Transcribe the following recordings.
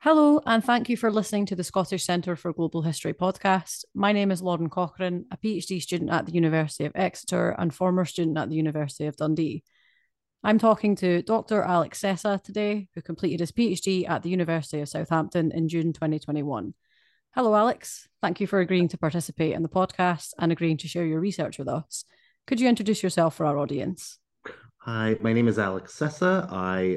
Hello, and thank you for listening to the Scottish Centre for Global History podcast. My name is Lauren Cochrane, a PhD student at the University of Exeter and former student at the University of Dundee. I'm talking to Dr. Alex Sessa today, who completed his PhD at the University of Southampton in June 2021. Hello, Alex. Thank you for agreeing to participate in the podcast and agreeing to share your research with us. Could you introduce yourself for our audience? Hi, my name is Alex Sessa. I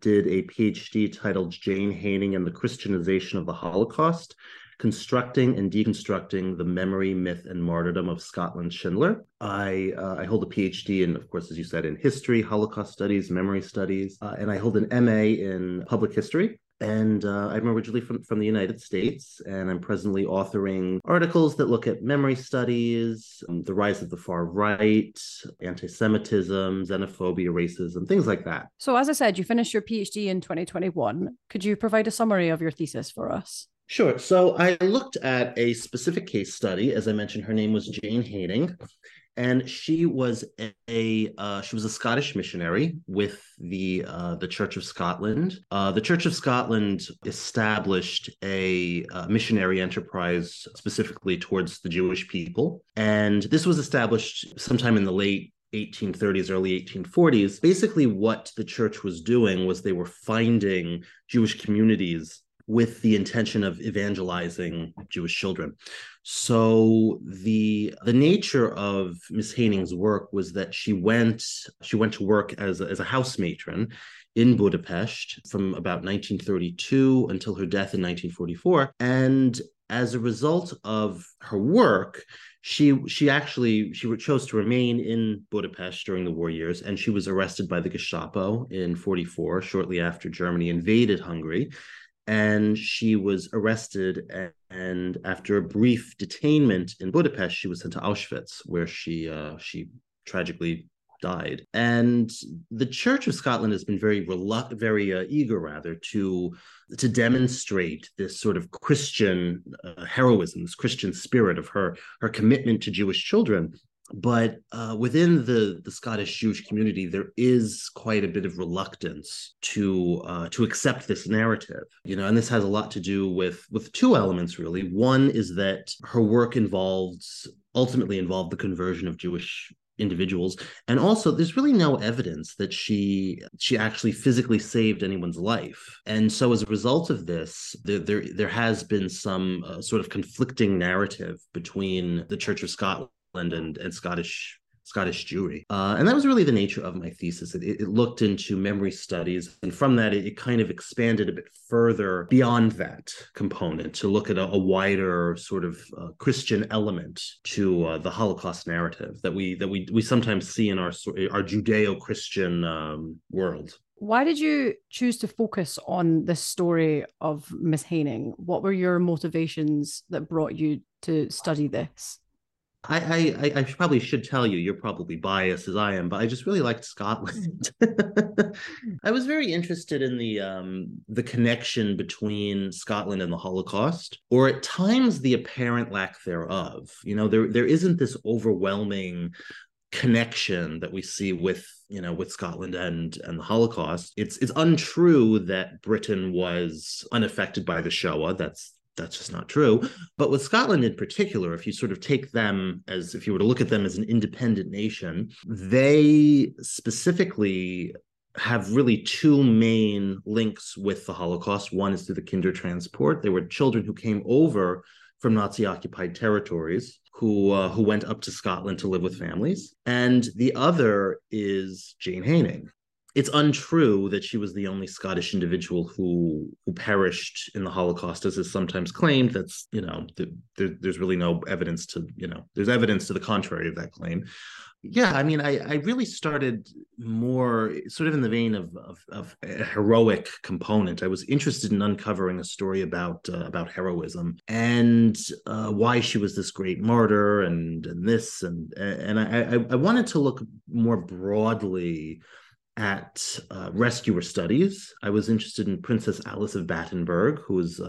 did a PhD titled Jane Haining and the Christianization of the Holocaust, Constructing and Deconstructing the Memory, Myth, and Martyrdom of Scotland's Schindler. I hold a PhD in, of course, as you said, in history, Holocaust studies, memory studies, and I hold an MA in public history. And I'm originally from the United States, and I'm presently authoring articles that look at memory studies, the rise of the far right, anti-Semitism, xenophobia, racism, things like that. So as I said, you finished your PhD in 2021. Could you provide a summary of your thesis for us? Sure. So I looked at a specific case study. As I mentioned, her name was Jane Haining, and she was a Scottish missionary with the Church of Scotland. The Church of Scotland established a missionary enterprise specifically towards the Jewish people, and this was established sometime in the late 1830s, early 1840s. Basically, what the church was doing was they were finding Jewish communities with the intention of evangelizing Jewish children. So the nature of Miss Haining's work was that she went to work as a house matron in Budapest from about 1932 until her death in 1944. And as a result of her work, she chose to remain in Budapest during the war years, and she was arrested by the Gestapo in 1944, shortly after Germany invaded Hungary. And she was arrested, and after a brief detainment in Budapest, she was sent to Auschwitz, where she tragically died. And the Church of Scotland has been very eager to demonstrate this sort of Christian heroism, this Christian spirit of her commitment to Jewish children. But within the Scottish Jewish community, there is quite a bit of reluctance to accept this narrative, and this has a lot to do with two elements, really. One is that her work ultimately involved the conversion of Jewish individuals. And also, there's really no evidence that she actually physically saved anyone's life. And so as a result of this, there has been some sort of conflicting narrative between the Church of Scotland and Scottish Jewry. And that was really the nature of my thesis. It looked into memory studies, and from that, it kind of expanded a bit further beyond that component to look at a wider sort of Christian element to the Holocaust narrative that we sometimes see in our Judeo-Christian world. Why did you choose to focus on this story of Miss Haining? What were your motivations that brought you to study this? I probably should tell you, you're probably biased as I am, but I just really liked Scotland. I was very interested in the connection between Scotland and the Holocaust, or at times the apparent lack thereof. There isn't this overwhelming connection that we see with Scotland and the Holocaust. It's untrue that Britain was unaffected by the Shoah. That's just not true. But with Scotland in particular, if you sort of take them as, if you were to look at them as an independent nation, they specifically have really two main links with the Holocaust. One is through the Kindertransport. They were children who came over from Nazi-occupied territories who went up to Scotland to live with families. And the other is Jane Haining. It's untrue that she was the only Scottish individual who perished in the Holocaust, as is sometimes claimed. That's, there's really no evidence there's evidence to the contrary of that claim. Yeah, I mean, I really started more sort of in the vein of a heroic component. I was interested in uncovering a story about heroism and why she was this great martyr and I wanted to look more broadly at rescuer studies. I was interested in Princess Alice of Battenberg, who was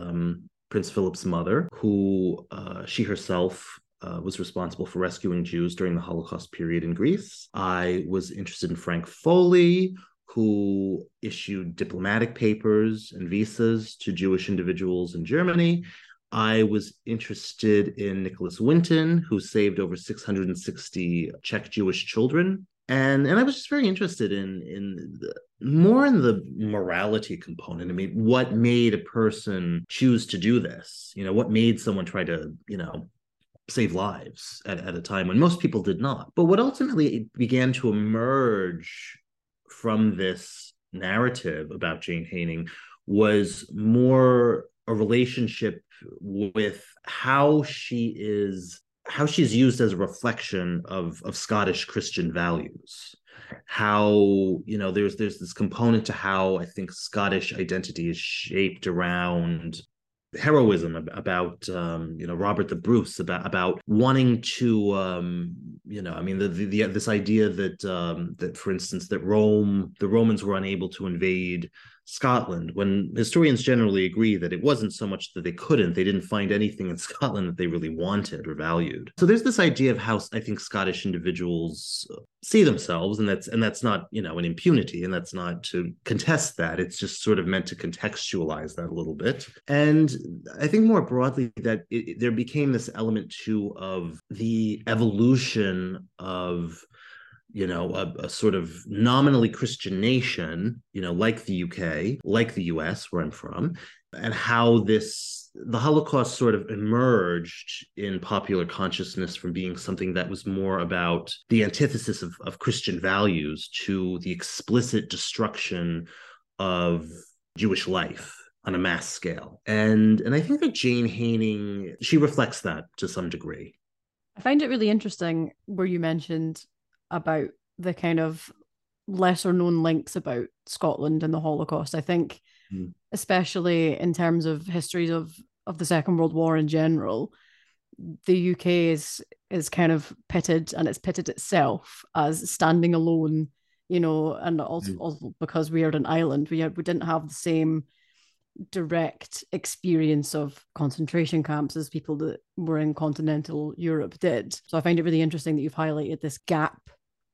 Prince Philip's mother, who she herself was responsible for rescuing Jews during the Holocaust period in Greece. I was interested in Frank Foley, who issued diplomatic papers and visas to Jewish individuals in Germany. I was interested in Nicholas Winton, who saved over 660 Czech Jewish children. And I was just very interested in the morality component. I mean, what made a person choose to do this? You know, what made someone try to, you know, save lives at a time when most people did not? But what ultimately began to emerge from this narrative about Jane Haining was more a relationship with how she's used as a reflection of Scottish Christian values. How, you know, there's this component to how I think Scottish identity is shaped around heroism, about you know, Robert the Bruce, about wanting to you know, I mean, the this idea that that, for instance, that the Romans were unable to invade Scotland, when historians generally agree that it wasn't so much that they didn't find anything in Scotland that they really wanted or valued. So there's this idea of how I think Scottish individuals see themselves, and that's not, you know, an impunity, and that's not to contest that. It's just sort of meant to contextualize that a little bit. And I think more broadly that there became this element too of the evolution of, you know, a sort of nominally Christian nation, you know, like the UK, like the US, where I'm from, and how the Holocaust sort of emerged in popular consciousness from being something that was more about the antithesis of Christian values to the explicit destruction of Jewish life on a mass scale. And I think that Jane Haining, she reflects that to some degree. I find it really interesting where you mentioned about the kind of lesser known links about Scotland and the Holocaust. I think, especially in terms of histories of the Second World War in general, the UK is kind of pitted, and it's pitted itself as standing alone, you know, and also because we are an island, we didn't have the same direct experience of concentration camps as people that were in continental Europe did. So I find it really interesting that you've highlighted this gap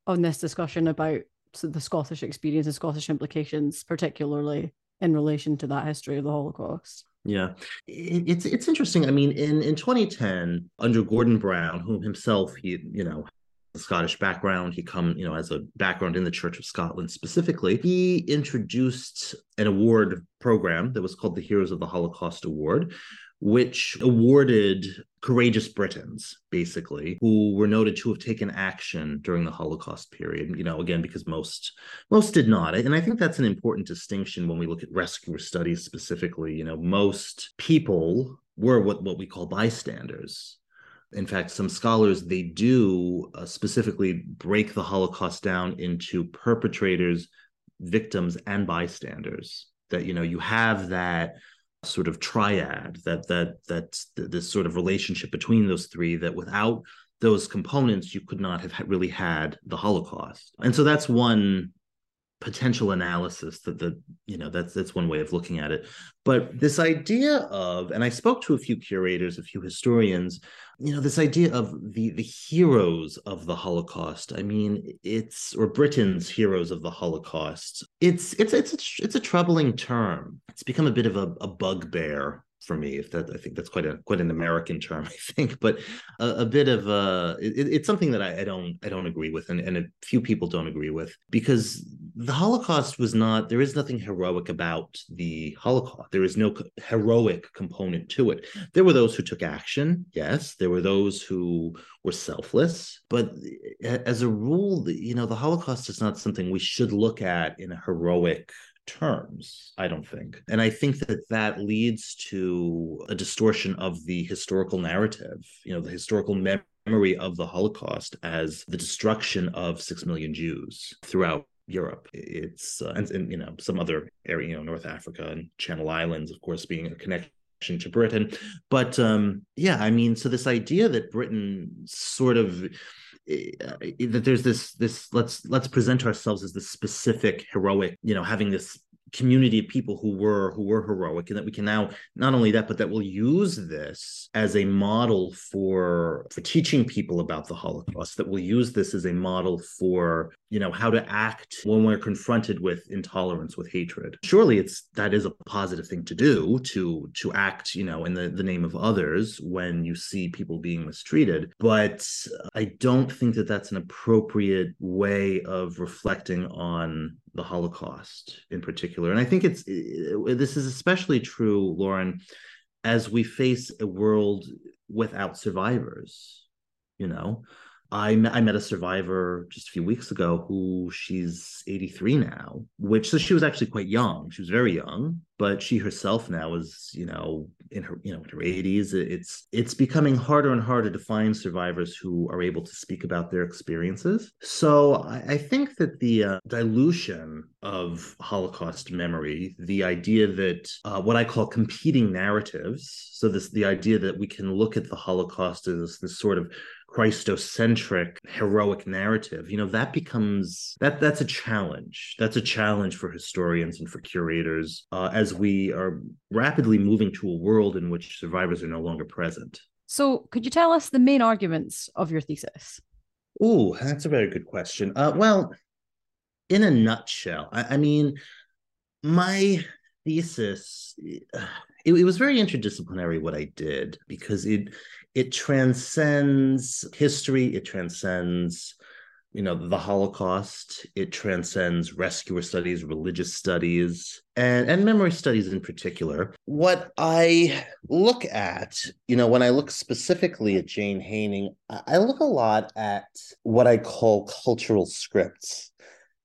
on this discussion about the Scottish experience and Scottish implications, particularly in relation to that history of the Holocaust. Yeah, it's interesting. I mean, in 2010, under Gordon Brown, whom himself, a Scottish background, he come, you know, as a background in the Church of Scotland specifically, he introduced an award program that was called the Heroes of the Holocaust Award, which awarded courageous Britons, basically, who were noted to have taken action during the Holocaust period, you know, again, because most did not. And I think that's an important distinction when we look at rescuer studies specifically. You know, most people were what we call bystanders. In fact, some scholars, they do specifically break the Holocaust down into perpetrators, victims, and bystanders. That, you know, you have that sort of triad, that this sort of relationship between those three, that without those components, you could not have really had the Holocaust. And so that's one potential analysis that's one way of looking at it. But this idea of, and I spoke to a few curators, a few historians, you know, this idea of the heroes of the Holocaust. I mean, or Britain's heroes of the Holocaust. It's a troubling term. It's become a bit of a bugbear for me. I think that's quite an American term, I think, but it's something that I don't agree with, and a few people don't agree with, because the Holocaust was not, there is nothing heroic about the Holocaust. There is no heroic component to it. There were those who took action. Yes, there were those who were selfless. But as a rule, you know, the Holocaust is not something we should look at in a heroic terms, I don't think. And I think that leads to a distortion of the historical narrative, you know, the historical memory of the Holocaust as the destruction of 6 million Jews throughout Europe. It's and you know, some other area, you know, North Africa and Channel Islands, of course, being a connection to Britain. But yeah, I mean, so this idea that Britain sort of, that there's this let's present ourselves as this specific heroic, you know, having this community of people who were heroic, and that we can now, not only that, but that we'll use this as a model for teaching people about the Holocaust, that we'll use this as a model for, you know, how to act when we're confronted with intolerance, with hatred. Surely that is a positive thing to do, to act, you know, in the name of others when you see people being mistreated. But I don't think that that's an appropriate way of reflecting on the Holocaust in particular. And I think this is especially true, Lauren, as we face a world without survivors. You know, I met a survivor just a few weeks ago who, she's 83 now, so she was actually quite young. She was very young, but she herself now is, you know, in her 80s. It's becoming harder and harder to find survivors who are able to speak about their experiences. So I think that the dilution of Holocaust memory, the idea that what I call competing narratives, so the idea that we can look at the Holocaust as this sort of Christocentric heroic narrative, you know, that's a challenge. That's a challenge for historians and for curators as we are rapidly moving to a world in which survivors are no longer present. So could you tell us the main arguments of your thesis? Oh, that's a very good question. Well, in a nutshell, I mean, my thesis, it was very interdisciplinary what I did, because it transcends history, it transcends, you know, the Holocaust, it transcends rescuer studies, religious studies, and memory studies in particular. What I look at, you know, when I look specifically at Jane Haining, I look a lot at what I call cultural scripts.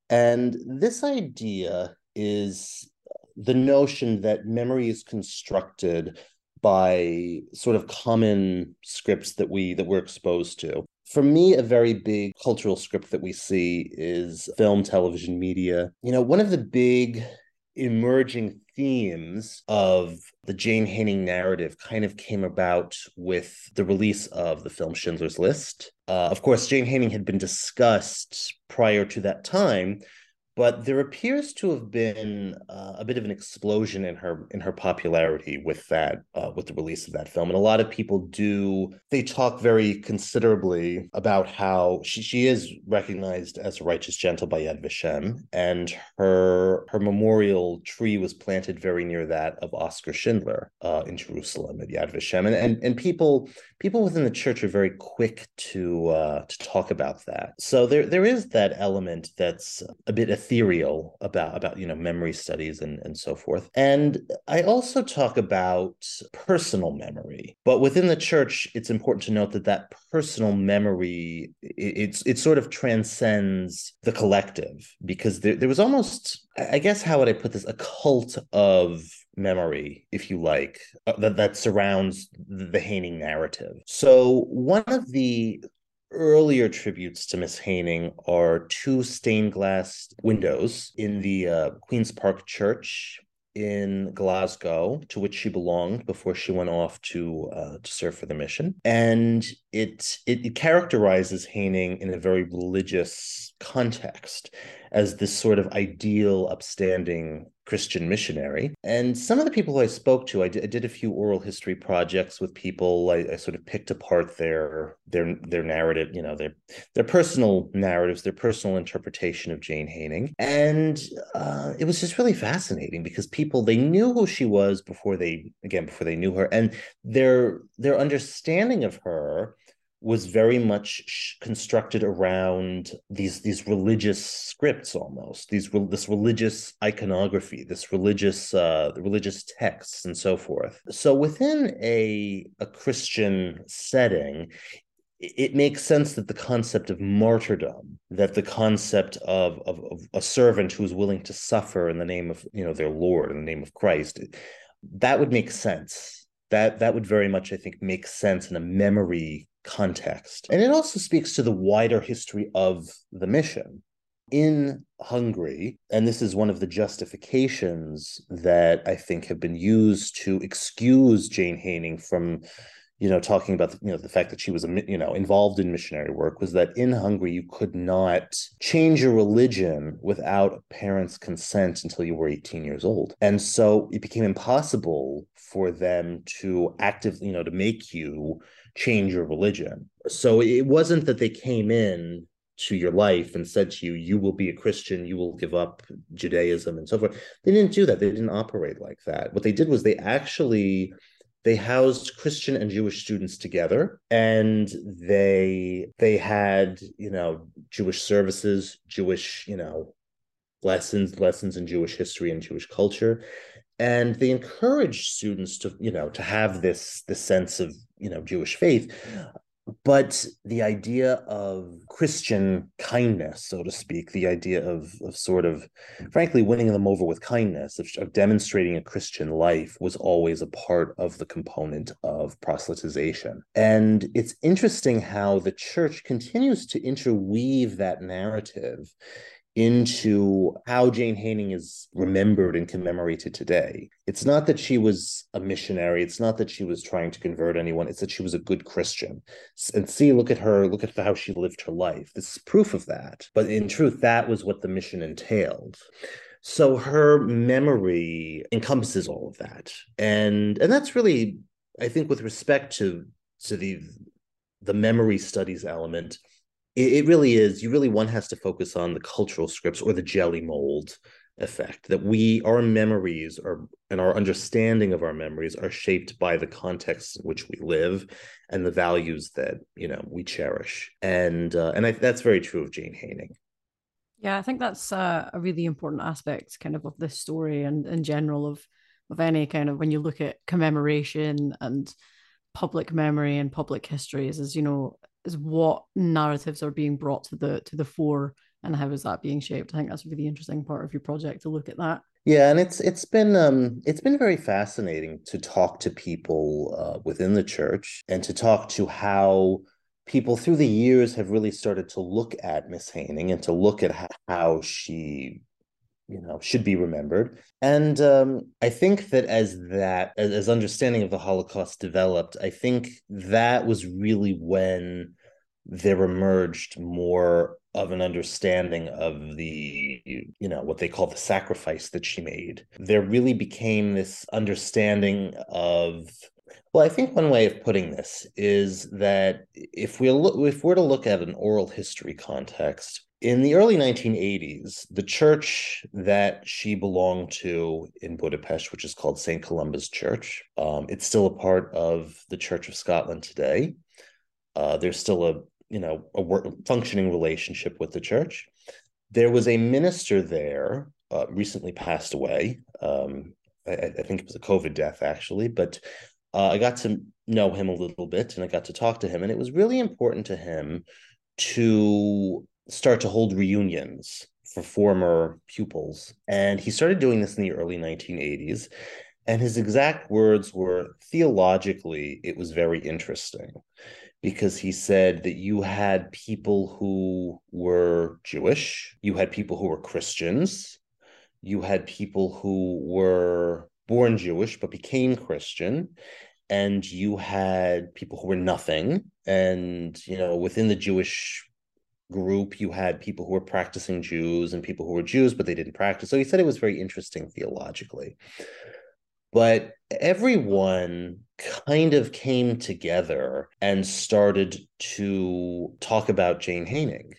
And this idea is the notion that memory is constructed by sort of common scripts that we're exposed to. For me, a very big cultural script that we see is film, television, media. You know, one of the big emerging themes of the Jane Haining narrative kind of came about with the release of the film Schindler's List. Of course, Jane Haining had been discussed prior to that time, but there appears to have been a bit of an explosion in her popularity with that, with the release of that film. And a lot of people they talk very considerably about how she is recognized as a righteous gentle by Yad Vashem, and her memorial tree was planted very near that of Oscar Schindler in Jerusalem at Yad Vashem. And people within the church are very quick to talk about that. So there is that element that's a bit ethereal about, you know, memory studies and so forth. And I also talk about personal memory, but within the church, it's important to note that personal memory, it sort of transcends the collective, because there was almost, I guess, how would I put this, a cult of memory, if you like, that surrounds the Haining narrative. So one of the earlier tributes to Miss Haining are two stained glass windows in the Queen's Park Church in Glasgow, to which she belonged before she went off to serve for the mission. And it characterizes Haining in a very religious context as this sort of ideal, upstanding Christian missionary. And some of the people who I spoke to, I did a few oral history projects with people. I sort of picked apart their narrative, you know, their personal narratives, their personal interpretation of Jane Haining. And it was just really fascinating, because people, they knew who she was before they knew her. And their understanding of her was very much constructed around these religious scripts, almost this religious iconography, this religious texts, and so forth. So within a Christian setting, it makes sense that the concept of martyrdom, that the concept of a servant who is willing to suffer in the name of, you know, their Lord, in the name of Christ, that would make sense. That would very much, I think, make sense in a memory context. And it also speaks to the wider history of the mission in Hungary. And this is one of the justifications that I think have been used to excuse Jane Haining from, you know, talking about, you know, the fact that she was, you know, involved in missionary work, was that in Hungary, you could not change your religion without parents' consent until you were 18 years old. And so it became impossible for them to actively, you know, to make you change your religion. So it wasn't that they came in to your life and said to you, you will be a Christian, you will give up Judaism and so forth. They didn't do that. They didn't operate like that. What they did was they housed Christian and Jewish students together, and they had, you know, Jewish services, Jewish, you know, lessons in Jewish history and Jewish culture. And they encouraged students to, you know, to have this sense of, you know, Jewish faith. But the idea of Christian kindness, so to speak, the idea of sort of, frankly, winning them over with kindness, of demonstrating a Christian life, was always a part of the component of proselytization. And it's interesting how the church continues to interweave that narrative into how Jane Haining is remembered and commemorated today. It's not that she was a missionary. It's not that she was trying to convert anyone. It's that she was a good Christian. And see, look at her, look at how she lived her life. This is proof of that. But in truth, that was what the mission entailed. So her memory encompasses all of that. And that's really, I think, with respect to the memory studies element, it really is, one has to focus on the cultural scripts, or the jelly mold effect, that our memories and our understanding of our memories are shaped by the context in which we live and the values that, you know, we cherish. And that's very true of Jane Haining. Yeah, I think that's a really important aspect kind of this story, and in general of any kind of, when you look at commemoration and public memory and public histories, as you know, is what narratives are being brought to the fore, and how is that being shaped? I think that's a really interesting part of your project, to look at that. Yeah, and it's been very fascinating to talk to people within the church, and to talk to how people through the years have really started to look at Miss Haining, and to look at how she, you know, should be remembered. And I think that as understanding of the Holocaust developed, I think that was really when there emerged more of an understanding of the, you know, what they call the sacrifice that she made. There really became this understanding of, well, I think one way of putting this is that if we're to look at an oral history context, in the early 1980s, the church that she belonged to in Budapest, which is called Saint Columba's Church, it's still a part of the Church of Scotland today. There's still a functioning relationship with the church. There was a minister there, recently passed away. I think it was a COVID death, actually, but I got to know him a little bit, and I got to talk to him, and it was really important to him to start to hold reunions for former pupils. And he started doing this in the early 1980s. And his exact words were, theologically, it was very interesting, because he said that you had people who were Jewish, you had people who were Christians, you had people who were born Jewish but became Christian, and you had people who were nothing. And, you know, within the Jewish group, you had people who were practicing Jews and people who were Jews, but they didn't practice. So he said it was very interesting theologically. But everyone kind of came together and started to talk about Jane Haining,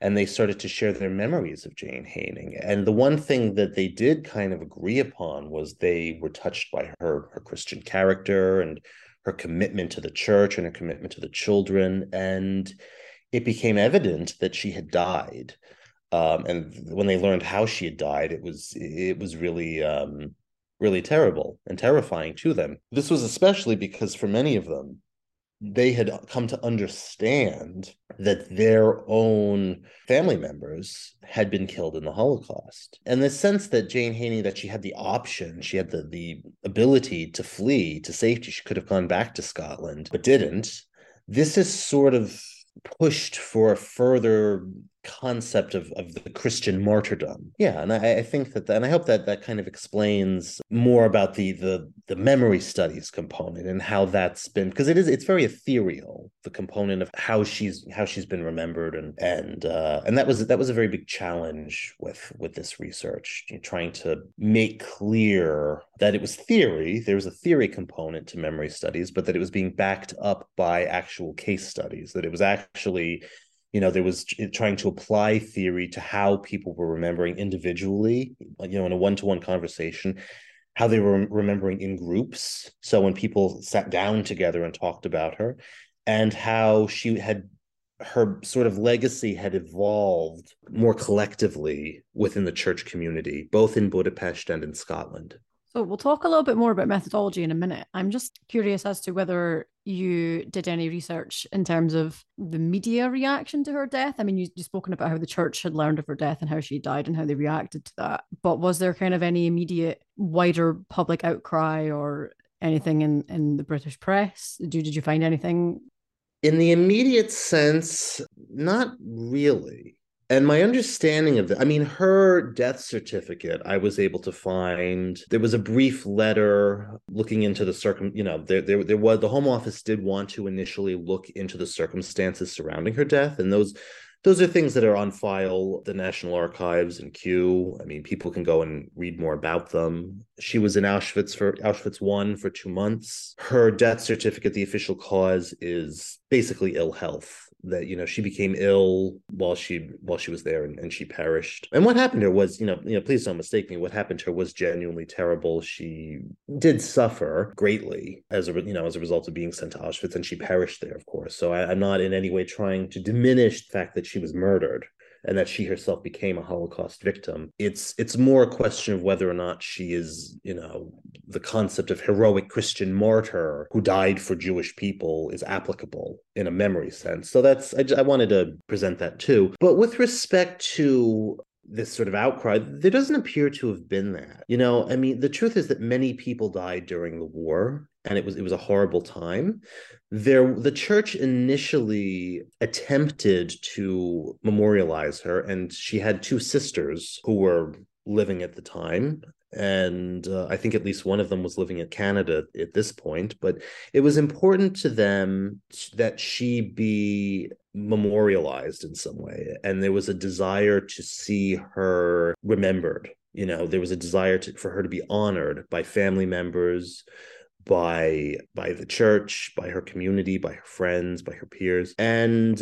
and they started to share their memories of Jane Haining. And the one thing that they did kind of agree upon was they were touched by her Christian character, and her commitment to the church, and her commitment to the children. And it became evident that she had died, and when they learned how she had died, it was really, really terrible and terrifying to them. This was especially because for many of them, they had come to understand that their own family members had been killed in the Holocaust. And the sense that Jane Haining, that she had the option, she had the ability to flee to safety, she could have gone back to Scotland, but didn't. This is sort of pushed for a further concept of the Christian martyrdom. Yeah, and I think that, and I hope that that kind of explains more about the memory studies component and how that's been, because it's very ethereal, the component of how she's been remembered, and that was a very big challenge with this research, trying to make clear that it was theory. There was a theory component to memory studies, but that it was being backed up by actual case studies, that it was actually, there was trying to apply theory to how people were remembering individually, in a one-to-one conversation, how they were remembering in groups. So when people sat down together and talked about her, and how her sort of legacy had evolved more collectively within the church community, both in Budapest and in Scotland. So we'll talk a little bit more about methodology in a minute. I'm just curious as to whether you did any research in terms of the media reaction to her death. I mean, you've spoken about how the church had learned of her death and how she died and how they reacted to that. But was there kind of any immediate wider public outcry or anything in the British press? Did you find anything? In the immediate sense, not really. And my understanding of that, her death certificate, I was able to find. There was a brief letter looking into the there was the Home Office did want to initially look into the circumstances surrounding her death, and those are things that are on file, the National Archives and Kew. People can go and read more about them. She was in Auschwitz I for 2 months. Her death certificate, the official cause, is basically ill health. That she became ill while she was there, and she perished. And what happened to her was, please don't mistake me, what happened to her was genuinely terrible. She did suffer greatly as a result of being sent to Auschwitz, and she perished there, of course. So I'm not in any way trying to diminish the fact that she was murdered and that she herself became a Holocaust victim. It's more a question of whether or not she is, the concept of heroic Christian martyr who died for Jewish people is applicable in a memory sense. So I wanted to present that too. But with respect to this sort of outcry, there doesn't appear to have been that. The truth is that many people died during the war, and it was a horrible time. The church initially attempted to memorialize her, and she had 2 sisters who were living at the time. And I think at least one of them was living in Canada at this point. But it was important to them that she be memorialized in some way. And there was a desire to see her remembered. There was a desire for her to be honored by family members, by the church, by her community, by her friends, by her peers. And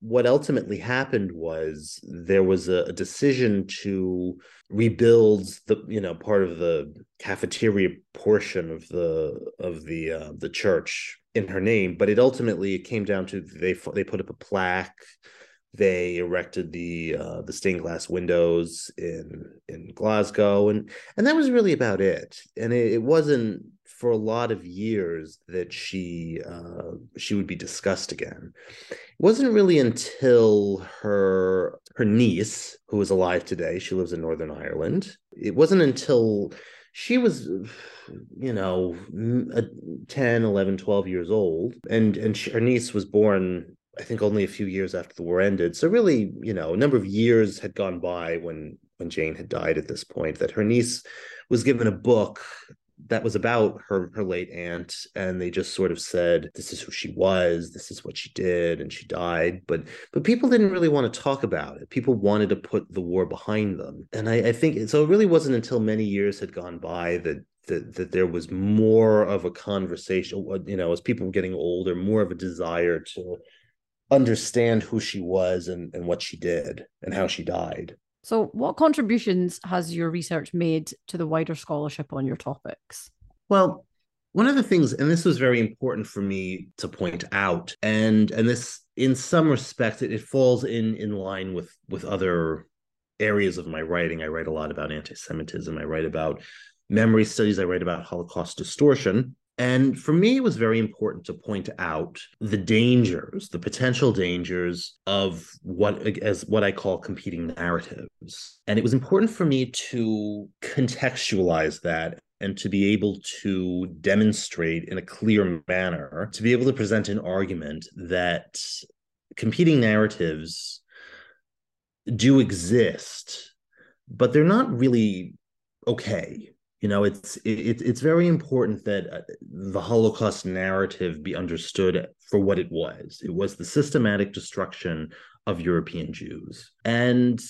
what ultimately happened was there was a decision to rebuild part of the cafeteria portion of the church in her name. But it came down to they put up a plaque. They erected the stained glass windows in Glasgow, and that was really about it. And it wasn't for a lot of years that she would be discussed again. It wasn't really until her niece, who is alive today, she lives in Northern Ireland. It wasn't until she was, 10, 11, 12 years old, and her niece was born, I think, only a few years after the war ended. So really, a number of years had gone by when Jane had died at this point, that her niece was given a book that was about her late aunt. And they just sort of said, this is who she was, this is what she did, and she died. But people didn't really want to talk about it. People wanted to put the war behind them. And I think, so it really wasn't until many years had gone by that there was more of a conversation, as people were getting older, more of a desire to understand who she was and what she did and how she died. So what contributions has your research made to the wider scholarship on your topics? Well, one of the things, and this was very important for me to point out, and this, in some respects, it falls in line with other areas of my writing. I write a lot about anti-Semitism. I write about memory studies. I write about Holocaust distortion. And for me, it was very important to point out the dangers, the potential dangers of what I call competing narratives. And it was important for me to contextualize that and to be able to demonstrate in a clear manner, to be able to present an argument that competing narratives do exist, but they're not really okay. You know, it's very important that the Holocaust narrative be understood for what it was. It was the systematic destruction of European Jews. And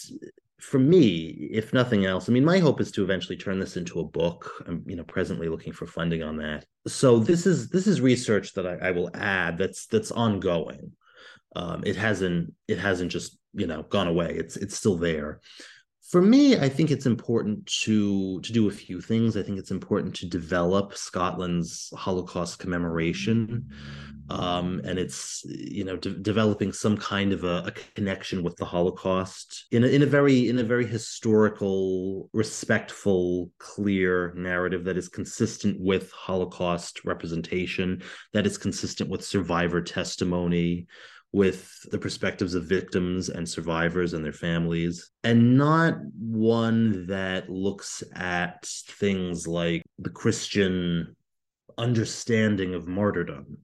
for me, if nothing else, I mean, my hope is to eventually turn this into a book. I'm, you know, presently looking for funding on that. So this is research that I will add that's ongoing. It hasn't just, you know, gone away. It's still there. For me, I think it's important to do a few things. I think it's important to develop Scotland's Holocaust commemoration, and it's, you know, developing some kind of a connection with the Holocaust in a very historical, respectful, clear narrative that is consistent with Holocaust representation, that is consistent with survivor testimony, with the perspectives of victims and survivors and their families, and not one that looks at things like the Christian understanding of martyrdom.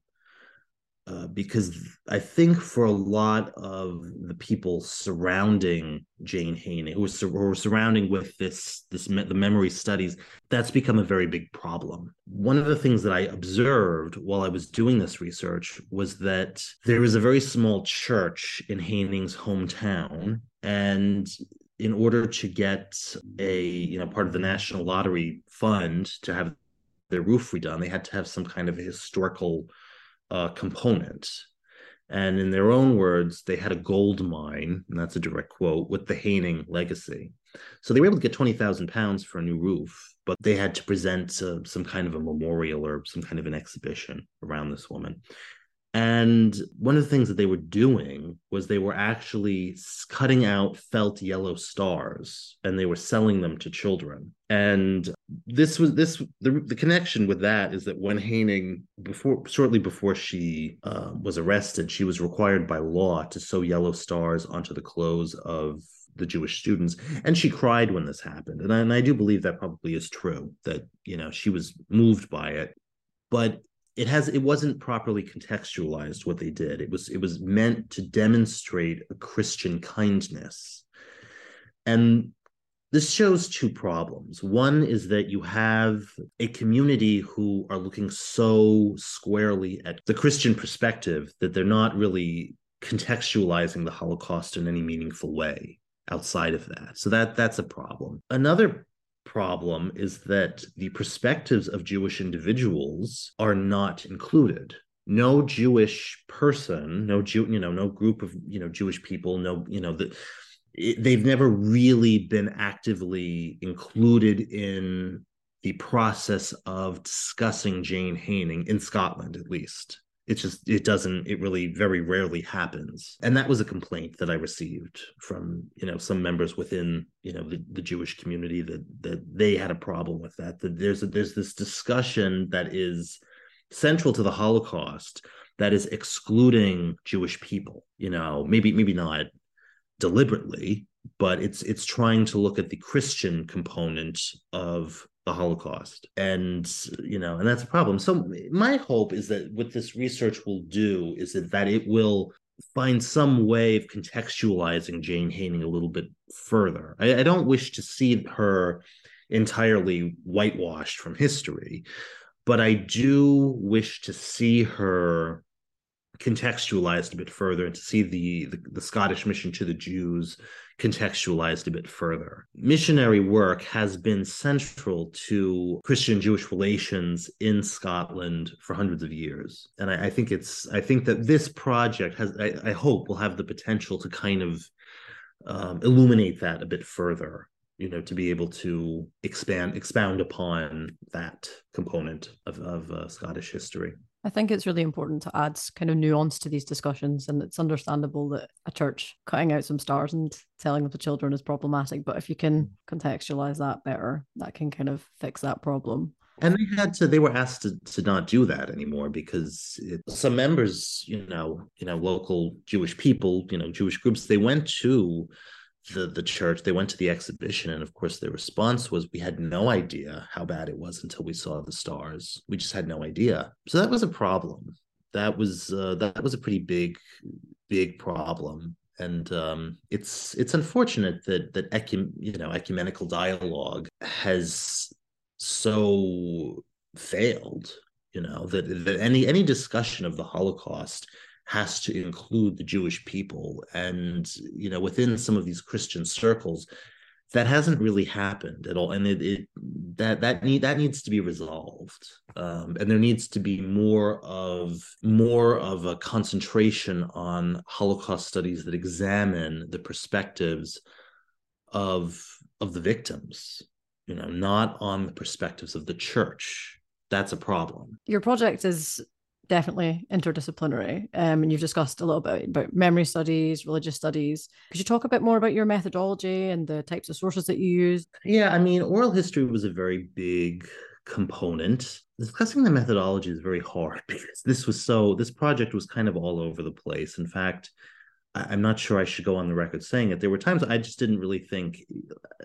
Because I think for a lot of the people surrounding Jane Haining, who were surrounding with the memory studies, that's become a very big problem. One of the things that I observed while I was doing this research was that there is a very small church in Haining's hometown, and in order to get part of the National Lottery Fund to have their roof redone, they had to have some kind of a historical component. And in their own words, they had a gold mine, and that's a direct quote, with the Haining legacy. So they were able to get £20,000 for a new roof, but they had to present some kind of a memorial or some kind of an exhibition around this woman. And one of the things that they were doing was they were actually cutting out felt yellow stars, and they were selling them to children. And the connection with that is that when Haining, shortly before she was arrested, she was required by law to sew yellow stars onto the clothes of the Jewish students, and she cried when this happened. And I do believe that probably is true, that, you know, she was moved by it, but it wasn't properly contextualized what they did. It was meant to demonstrate a Christian kindness. And this shows two problems. One is that you have a community who are looking so squarely at the Christian perspective that they're not really contextualizing the Holocaust in any meaningful way outside of that. So that's a problem. Another problem is that the perspectives of Jewish individuals are not included. No Jewish person, no group of, Jewish people, they've never really been actively included in the process of discussing Jane Haining in Scotland, at least. It really very rarely happens. And that was a complaint that I received from, some members within, the Jewish community that they had a problem with that there's this discussion that is central to the Holocaust that is excluding Jewish people, maybe not deliberately, but it's trying to look at the Christian component of the Holocaust. And that's a problem. So my hope is that what this research will do is that it will find some way of contextualizing Jane Haining a little bit further. I don't wish to see her entirely whitewashed from history, but I do wish to see her contextualized a bit further, and to see the Scottish mission to the Jews contextualized a bit further. Missionary work has been central to Christian-Jewish relations in Scotland for hundreds of years. And I think that this project I hope will have the potential to kind of illuminate that a bit further, to be able to expound upon that component of Scottish history. I think it's really important to add kind of nuance to these discussions, and it's understandable that a church cutting out some stars and telling them to children is problematic, but if you can contextualize that better, that can kind of fix that problem. And they were asked to not do that anymore, because some members, local Jewish people, Jewish groups, they went to the church, they went to the exhibition, and of course their response was, we had no idea how bad it was until we saw the stars. We just had no idea. So that was a problem. That was a pretty big problem. And it's unfortunate that ecumenical dialogue has so failed. You know, that any discussion of the Holocaust has to include the Jewish people, and within some of these Christian circles, that hasn't really happened at all, and that needs to be resolved, and there needs to be more of a concentration on Holocaust studies that examine the perspectives of the victims, not on the perspectives of the church. That's a problem. Your project is definitely interdisciplinary, and you've discussed a little bit about memory studies, religious studies. Could you talk a bit more about your methodology and the types of sources that you use? Yeah, I mean, oral history was a very big component. Discussing the methodology is very hard because this project was kind of all over the place. In fact, I'm not sure I should go on the record saying it. There were times I just didn't really think,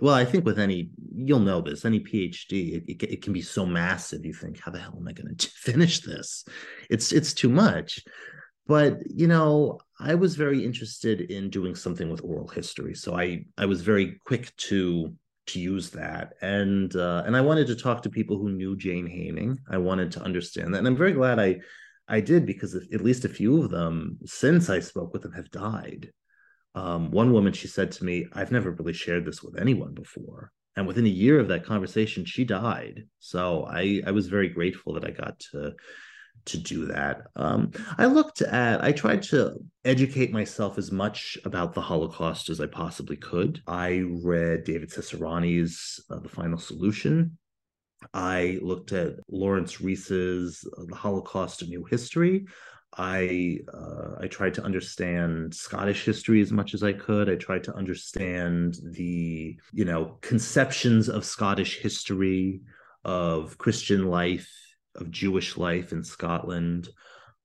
well, I think with any, you'll know this, any PhD, it can be so massive. You think, how the hell am I going to finish this? It's too much. But, I was very interested in doing something with oral history. So I was very quick to use that. And I wanted to talk to people who knew Jane Haining. I wanted to understand that. And I'm very glad I did, because at least a few of them, since I spoke with them, have died. One woman, she said to me, I've never really shared this with anyone before. And within a year of that conversation, she died. So I was very grateful that I got to do that. I tried to educate myself as much about the Holocaust as I possibly could. I read David Cesarani's The Final Solution. I looked at Lawrence Reese's The Holocaust: A New History. I tried to understand Scottish history as much as I could. I tried to understand the, conceptions of Scottish history, of Christian life, of Jewish life in Scotland.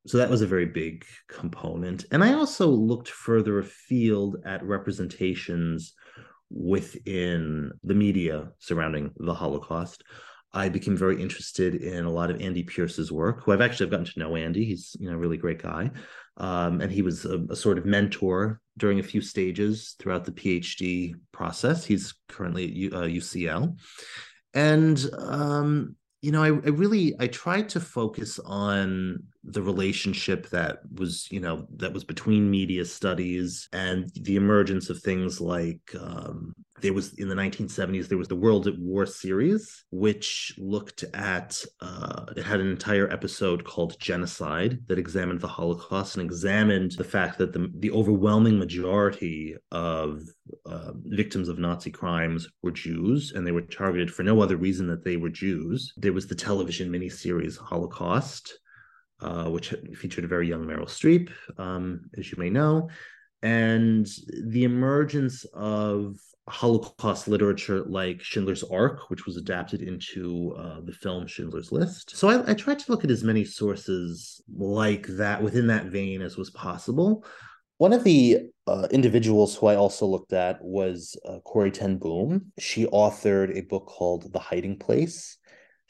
So that was a very big component. And I also looked further afield at representations within the media surrounding the Holocaust. I became very interested in a lot of Andy Pierce's work, who I've gotten to know Andy. He's a really great guy. And he was a sort of mentor during a few stages throughout the PhD process. He's currently at UCL. And, I tried to focus on the relationship that was between media studies and the emergence of things like, there was in the 1970s, there was the World at War series, which looked at, it had an entire episode called Genocide that examined the Holocaust and examined the fact that the overwhelming majority of victims of Nazi crimes were Jews, and they were targeted for no other reason that they were Jews. There was the television miniseries Holocaust, which featured a very young Meryl Streep, as you may know, and the emergence of Holocaust literature like Schindler's Ark, which was adapted into the film Schindler's List. So I tried to look at as many sources like that within that vein as was possible. One of the individuals who I also looked at was Corrie ten Boom. She authored a book called The Hiding Place.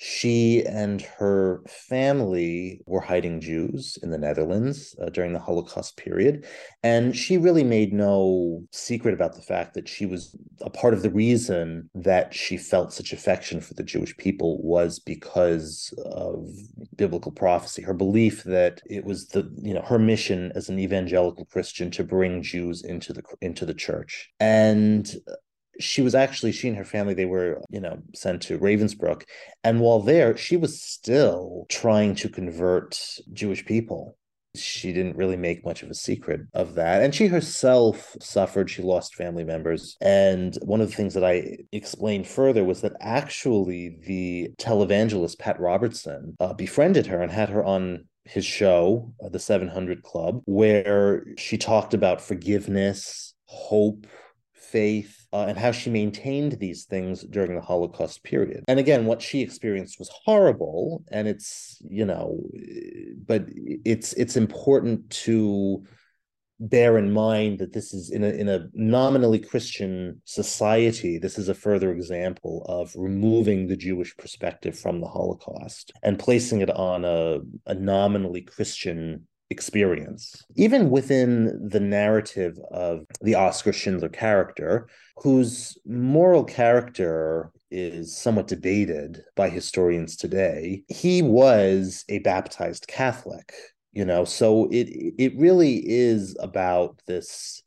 She and her family were hiding Jews in the Netherlands during the Holocaust period. And she really made no secret about the fact that she was a part of the reason that she felt such affection for the Jewish people was because of biblical prophecy, her belief that it was her mission as an evangelical Christian to bring Jews into the church. And she and her family, they were, sent to Ravensbrück. And while there, she was still trying to convert Jewish people. She didn't really make much of a secret of that. And she herself suffered. She lost family members. And one of the things that I explained further was that actually the televangelist Pat Robertson befriended her and had her on his show, The 700 Club, where she talked about forgiveness, hope, faith, and how she maintained these things during the Holocaust period. And again, what she experienced was horrible, and it's important to bear in mind that this is in a nominally Christian society. This is a further example of removing the Jewish perspective from the Holocaust and placing it on a nominally Christian experience. Even within the narrative of the Oscar Schindler character, whose moral character is somewhat debated by historians today, he was a baptized Catholic, you know, so it really is about this,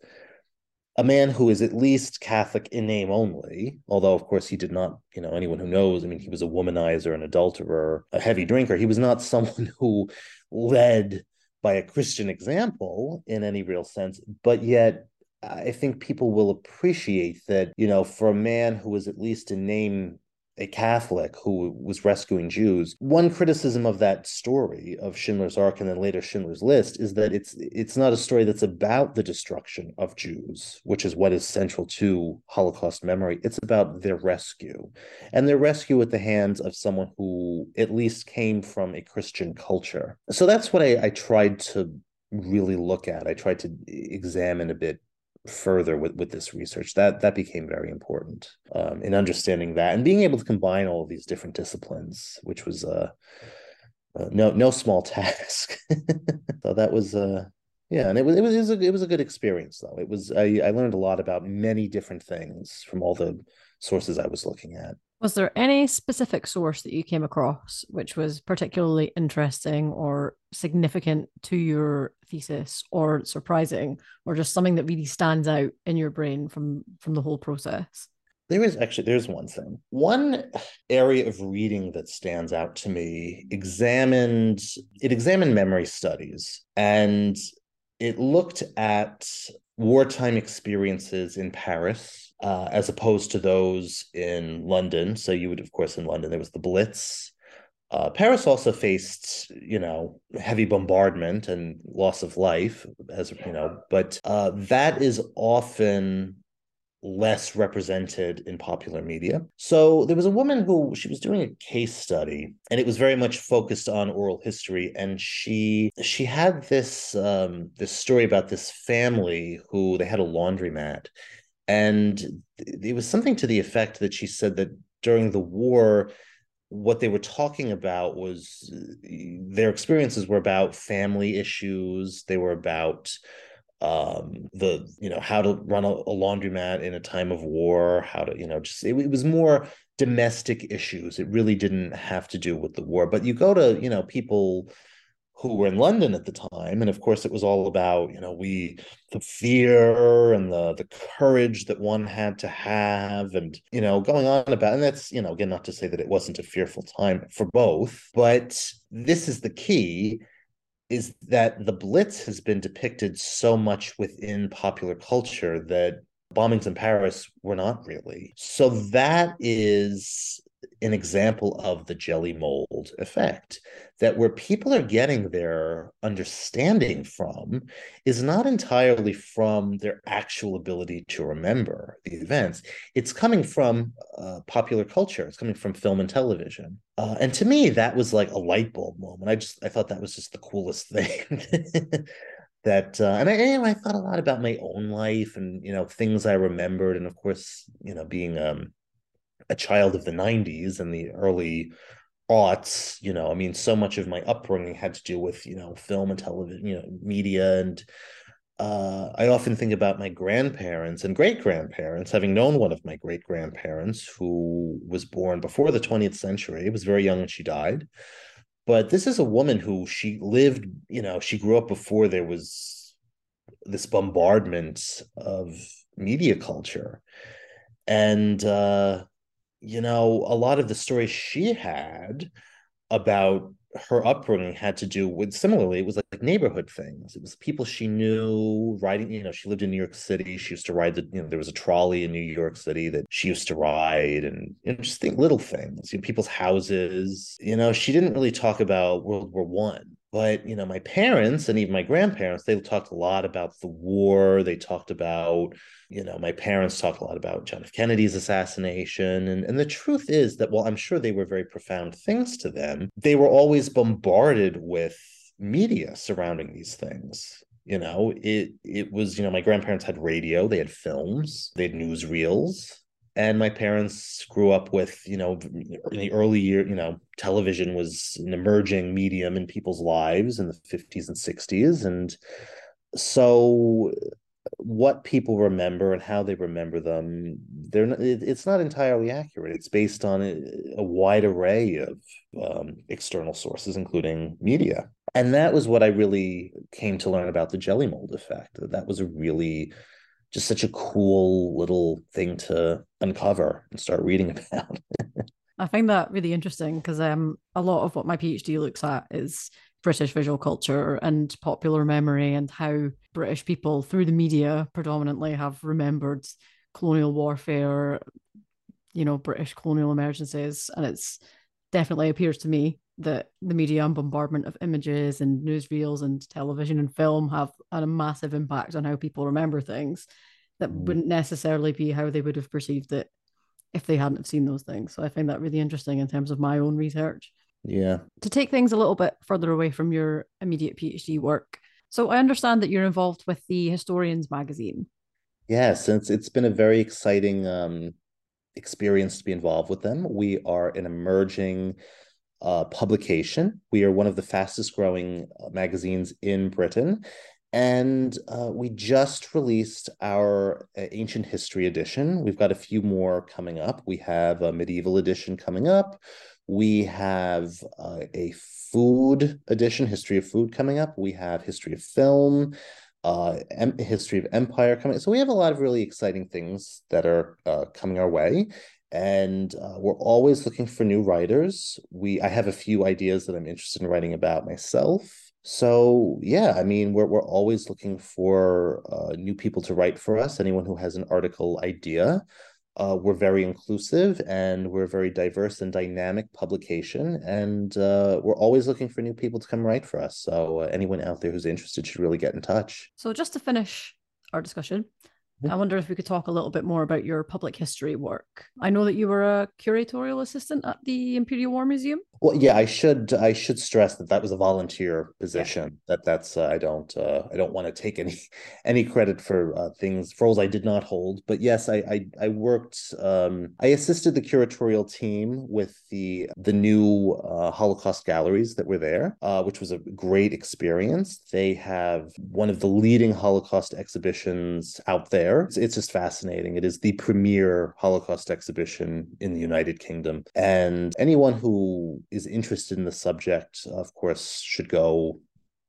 a man who is at least Catholic in name only, although, of course, he did not, you know, anyone who knows, I mean, he was a womanizer, an adulterer, a heavy drinker. He was not someone who led by a Christian example in any real sense, but yet I think people will appreciate that, you know, for a man who was at least in name a Catholic who was rescuing Jews. One criticism of that story of Schindler's Ark and then later Schindler's List is that it's not a story that's about the destruction of Jews, which is what is central to Holocaust memory. It's about their rescue, and their rescue at the hands of someone who at least came from a Christian culture. So that's what I tried to really look at. I tried to examine a bit further with this research. That became very important in understanding that and being able to combine all of these different disciplines, which was no small task. So that was and it was a good experience though. It was I learned a lot about many different things from all the sources I was looking at. Was there any specific source that you came across which was particularly interesting or significant to your thesis, or surprising, or just something that really stands out in your brain from the whole process? There's one thing. One area of reading that stands out to me examined memory studies, and it looked at wartime experiences in Paris, as opposed to those in London. So you would, of course, in London, there was the Blitz. Paris also faced, you know, heavy bombardment and loss of life, as you know, but that is often less represented in popular media. So there was a woman who, she was doing a case study, and it was very much focused on oral history. And she had this this story about this family who, they had a laundromat. And it was something to the effect that she said that during the war, what they were talking about was, their experiences were about family issues. They were about how to run a laundromat in a time of war, how to, you know, just, it was more domestic issues. It really didn't have to do with the war. But you go to, you know, people who were in London at the time, and of course it was all about, you know, the fear and the courage that one had to have, and, you know, going on about, and that's, you know, again, not to say that it wasn't a fearful time for both, but this is the key, is that the Blitz has been depicted so much within popular culture that bombings in Paris were not really. So that is an example of the jelly mold effect, that where people are getting their understanding from is not entirely from their actual ability to remember the events. It's coming from popular culture. It's coming from film and television. And to me, that was like a light bulb moment. I thought that was just the coolest thing. That I thought a lot about my own life and, you know, things I remembered. And of course, you know, being a child of the 90s and the early aughts, you know, I mean, so much of my upbringing had to do with, you know, film and television, you know, media. And I often think about my grandparents and great-grandparents, having known one of my great-grandparents who was born before the 20th century, was very young when she died. But this is a woman who, she lived, you know, she grew up before there was this bombardment of media culture. And, you know, a lot of the stories she had about her upbringing had to do with, similarly, it was like neighborhood things. It was people she knew riding, you know, she lived in New York City. She used to ride there was a trolley in New York City that she used to ride, and just little things, you know, people's houses. You know, she didn't really talk about World War One, but, you know, my parents and even my grandparents, they talked a lot about the war. They talked about, you know, my parents talked a lot about John F. Kennedy's assassination. And the truth is that while I'm sure they were very profound things to them, they were always bombarded with media surrounding these things. You know, it was, you know, my grandparents had radio, they had films, they had newsreels. And my parents grew up with, you know, in the early year, you know, television was an emerging medium in people's lives in the 50s and 60s. And so what people remember and how they remember them, they're not, it's not entirely accurate. It's based on a wide array of external sources, including media. And that was what I really came to learn about the jelly mold effect. That was a really just such a cool little thing to uncover and start reading about. I find that really interesting because a lot of what my PhD looks at is British visual culture and popular memory and how British people through the media predominantly have remembered colonial warfare, you know, British colonial emergencies. And it's definitely appears to me that the media and bombardment of images and newsreels and television and film have a massive impact on how people remember things that wouldn't necessarily be how they would have perceived it if they hadn't have seen those things. So I find that really interesting in terms of my own research. Yeah. To take things a little bit further away from your immediate PhD work. So I understand that you're involved with the Historians magazine. Yes, and it's been a very exciting experience to be involved with them. We are an emerging publication. We are one of the fastest growing magazines in Britain. And we just released our ancient history edition. We've got a few more coming up. We have a medieval edition coming up. We have a food edition, history of food coming up. We have history of film, history of empire coming. So we have a lot of really exciting things that are coming our way. And we're always looking for new writers. I have a few ideas that I'm interested in writing about myself. So yeah, I mean, we're always looking for new people to write for us. Anyone who has an article idea. We're very inclusive and we're a very diverse and dynamic publication. And we're always looking for new people to come write for us. So anyone out there who's interested should really get in touch. So just to finish our discussion, I wonder if we could talk a little bit more about your public history work. I know that you were a curatorial assistant at the Imperial War Museum. Well, yeah, I should stress that was a volunteer position. Yeah. I don't want to take any credit for things, roles I did not hold. But yes, I worked. I assisted the curatorial team with the new Holocaust galleries that were there, which was a great experience. They have one of the leading Holocaust exhibitions out there. It's just fascinating. It is the premier Holocaust exhibition in the United Kingdom. And anyone who is interested in the subject, of course, should go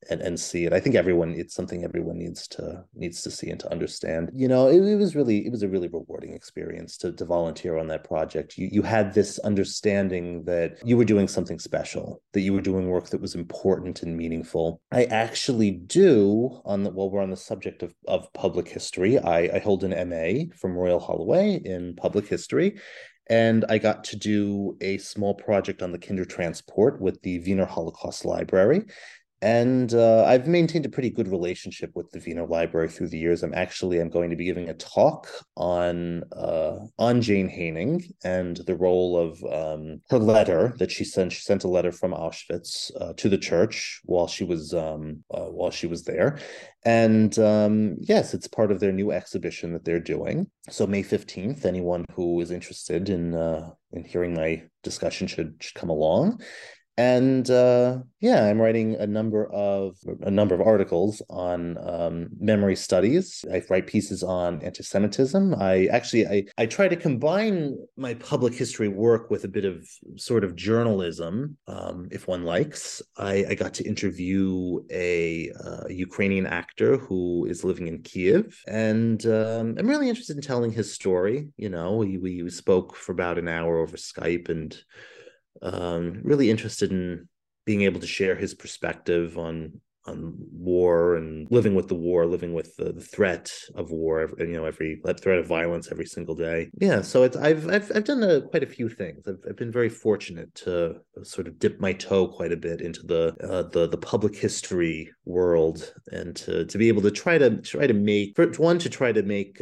and see it. I think it's something everyone needs to see and to understand. You know, it was a really rewarding experience to volunteer on that project. You had this understanding that you were doing something special, that you were doing work that was important and meaningful. I actually do, while we're on the subject of public history, I hold an MA from Royal Holloway in public history. And I got to do a small project on the Kindertransport with the Wiener Holocaust Library. And I've maintained a pretty good relationship with the Wiener Library through the years. I'm going to be giving a talk on Jane Haining and the role of her letter that she sent. She sent a letter from Auschwitz to the church while she was there. And yes, it's part of their new exhibition that they're doing. So May 15th, anyone who is interested in hearing my discussion should come along. And yeah, I'm writing a number of articles on memory studies. I write pieces on anti-Semitism. I try to combine my public history work with a bit of sort of journalism, if one likes. I got to interview a Ukrainian actor who is living in Kiev, and I'm really interested in telling his story. You know, we spoke for about an hour over Skype, and really interested in being able to share his perspective on war and living with the war, living with the threat of war, you know, every threat of violence every single day. Yeah, so I've done quite a few things. I've been very fortunate to sort of dip my toe quite a bit into the public history world, and to be able to try to make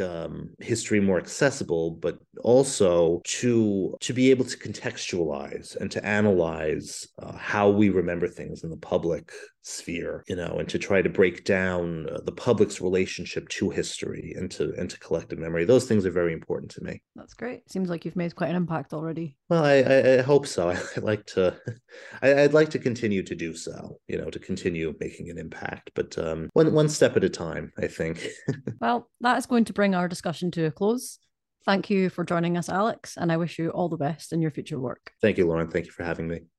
history more accessible, but also to be able to contextualize and to analyze how we remember things in the public sphere. you know, and to try to break down the public's relationship to history and to collective memory. Those things are very important to me. That's great. Seems like you've made quite an impact already. Well, I hope so. I'd like to continue to do so, you know, to continue making an impact, but one step at a time, I think. Well, that is going to bring our discussion to a close. Thank you for joining us, Alex, and I wish you all the best in your future work. Thank you, Lauren. Thank you for having me.